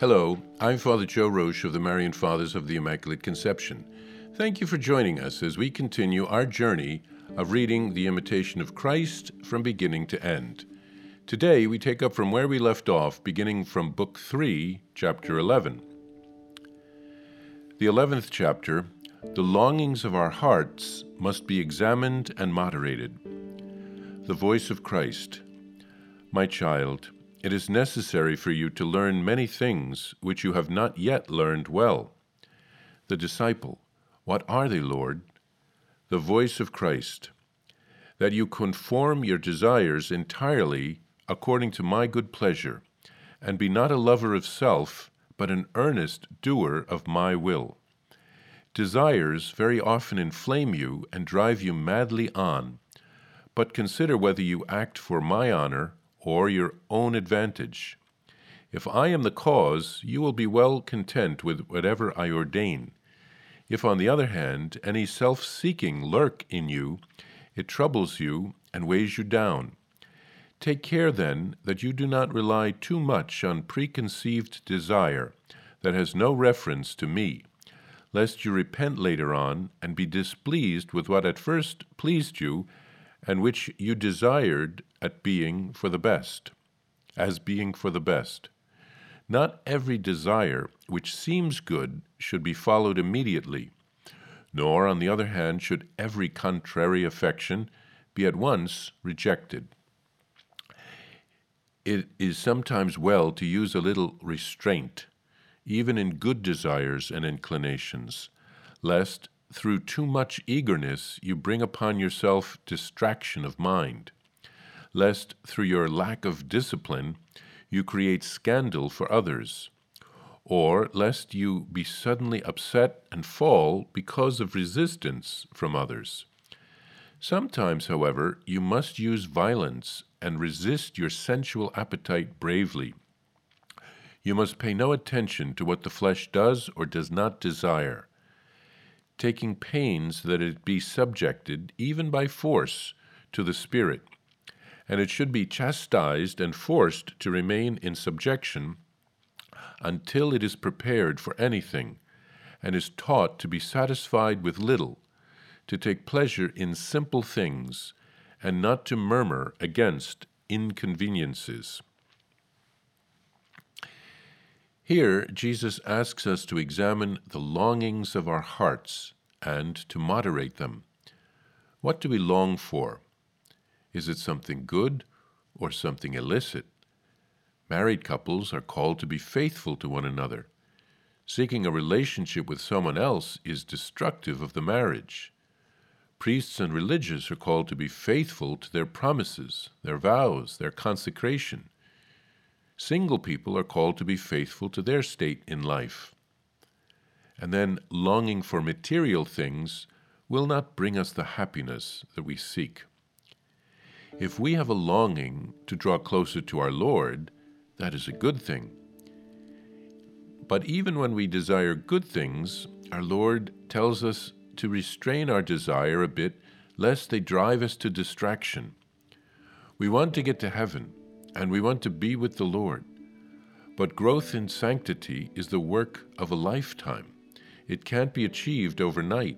Hello, I'm Father Joe Roesch of the Marian Fathers of the Immaculate Conception. Thank you for joining us as we continue our journey of reading The Imitation of Christ from beginning to end. Today we take up from where we left off, beginning from Book 3, Chapter 11. The 11th chapter, The Longings of Our Hearts Must Be Examined and Moderated. The Voice of Christ. My child, it is necessary for you to learn many things which you have not yet learned well. The disciple, what are they, Lord? The voice of Christ, that you conform your desires entirely according to my good pleasure, and be not a lover of self, but an earnest doer of my will. Desires very often inflame you and drive you madly on, but consider whether you act for my honor or your own advantage. If I am the cause, you will be well content with whatever I ordain. If, on the other hand, any self-seeking lurk in you, it troubles you and weighs you down. Take care, then, that you do not rely too much on preconceived desire that has no reference to me, lest you repent later on and be displeased with what at first pleased you and which you desired as being for the best. Not every desire which seems good should be followed immediately, nor, on the other hand, should every contrary affection be at once rejected. It is sometimes well to use a little restraint, even in good desires and inclinations, lest through too much eagerness you bring upon yourself distraction of mind, lest through your lack of discipline you create scandal for others, or lest you be suddenly upset and fall because of resistance from others. Sometimes, however, you must use violence and resist your sensual appetite bravely. You must pay no attention to what the flesh does or does not desire, taking pains that it be subjected, even by force, to the Spirit, and it should be chastised and forced to remain in subjection until it is prepared for anything, and is taught to be satisfied with little, to take pleasure in simple things, and not to murmur against inconveniences. Here, Jesus asks us to examine the longings of our hearts and to moderate them. What do we long for? Is it something good or something illicit? Married couples are called to be faithful to one another. Seeking a relationship with someone else is destructive of the marriage. Priests and religious are called to be faithful to their promises, their vows, their consecration. Single people are called to be faithful to their state in life. And then longing for material things will not bring us the happiness that we seek. If we have a longing to draw closer to our Lord, that is a good thing. But even when we desire good things, our Lord tells us to restrain our desire a bit, lest they drive us to distraction. We want to get to heaven, and we want to be with the Lord. But growth in sanctity is the work of a lifetime. It can't be achieved overnight.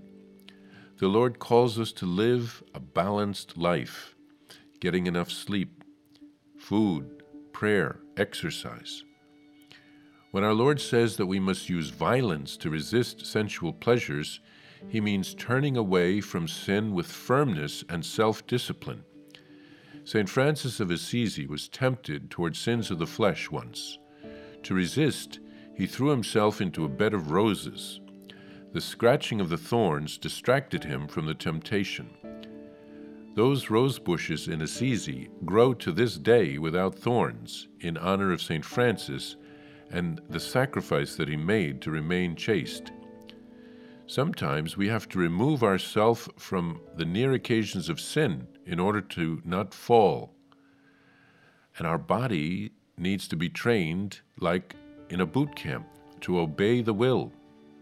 The Lord calls us to live a balanced life, getting enough sleep, food, prayer, exercise. When our Lord says that we must use violence to resist sensual pleasures, he means turning away from sin with firmness and self-discipline. Saint Francis of Assisi was tempted toward sins of the flesh once. To resist, he threw himself into a bed of roses. The scratching of the thorns distracted him from the temptation. Those rose bushes in Assisi grow to this day without thorns in honor of Saint Francis and the sacrifice that he made to remain chaste. Sometimes we have to remove ourselves from the near occasions of sin in order to not fall. And our body needs to be trained, like in a boot camp, to obey the will.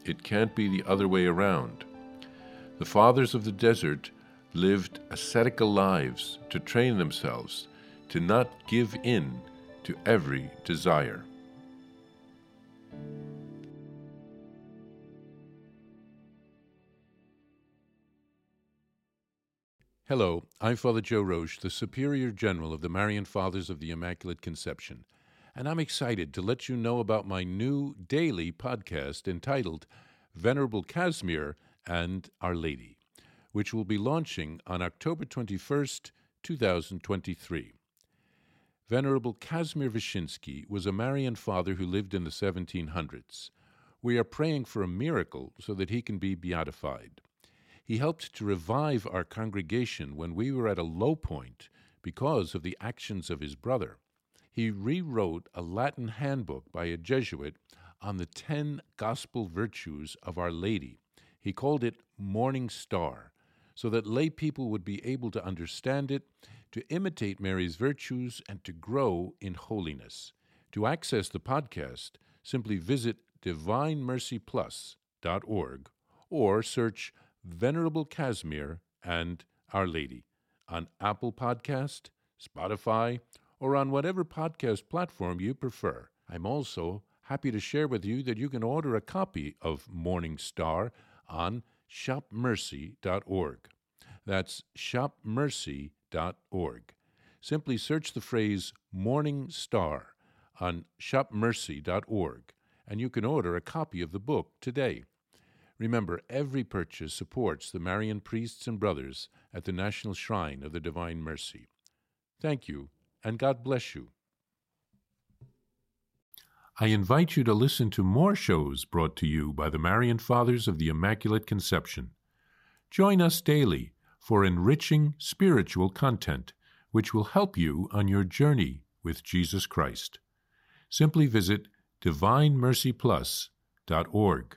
It can't be the other way around. The fathers of the desert lived ascetical lives to train themselves to not give in to every desire. Hello, I'm Father Joe Roesch, the Superior General of the Marian Fathers of the Immaculate Conception, and I'm excited to let you know about my new daily podcast entitled Venerable Casimir and Our Lady, which will be launching on October 21st, 2023. Venerable Casimir Wyszyński was a Marian father who lived in the 1700s. We are praying for a miracle so that he can be beatified. He helped to revive our congregation when we were at a low point because of the actions of his brother. He rewrote a Latin handbook by a Jesuit on the 10 gospel virtues of Our Lady. He called it Morning Star, so that lay people would be able to understand it, to imitate Mary's virtues, and to grow in holiness. To access the podcast, simply visit DivineMercyPlus.org or search Venerable Casimir and Our Lady on Apple Podcast, Spotify, or on whatever podcast platform you prefer. I'm also happy to share with you that you can order a copy of Morning Star on shopmercy.org. That's shopmercy.org. Simply search the phrase Morning Star on shopmercy.org, and you can order a copy of the book today. Remember, every purchase supports the Marian priests and brothers at the National Shrine of the Divine Mercy. Thank you, and God bless you. I invite you to listen to more shows brought to you by the Marian Fathers of the Immaculate Conception. Join us daily for enriching spiritual content, which will help you on your journey with Jesus Christ. Simply visit DivineMercyPlus.org.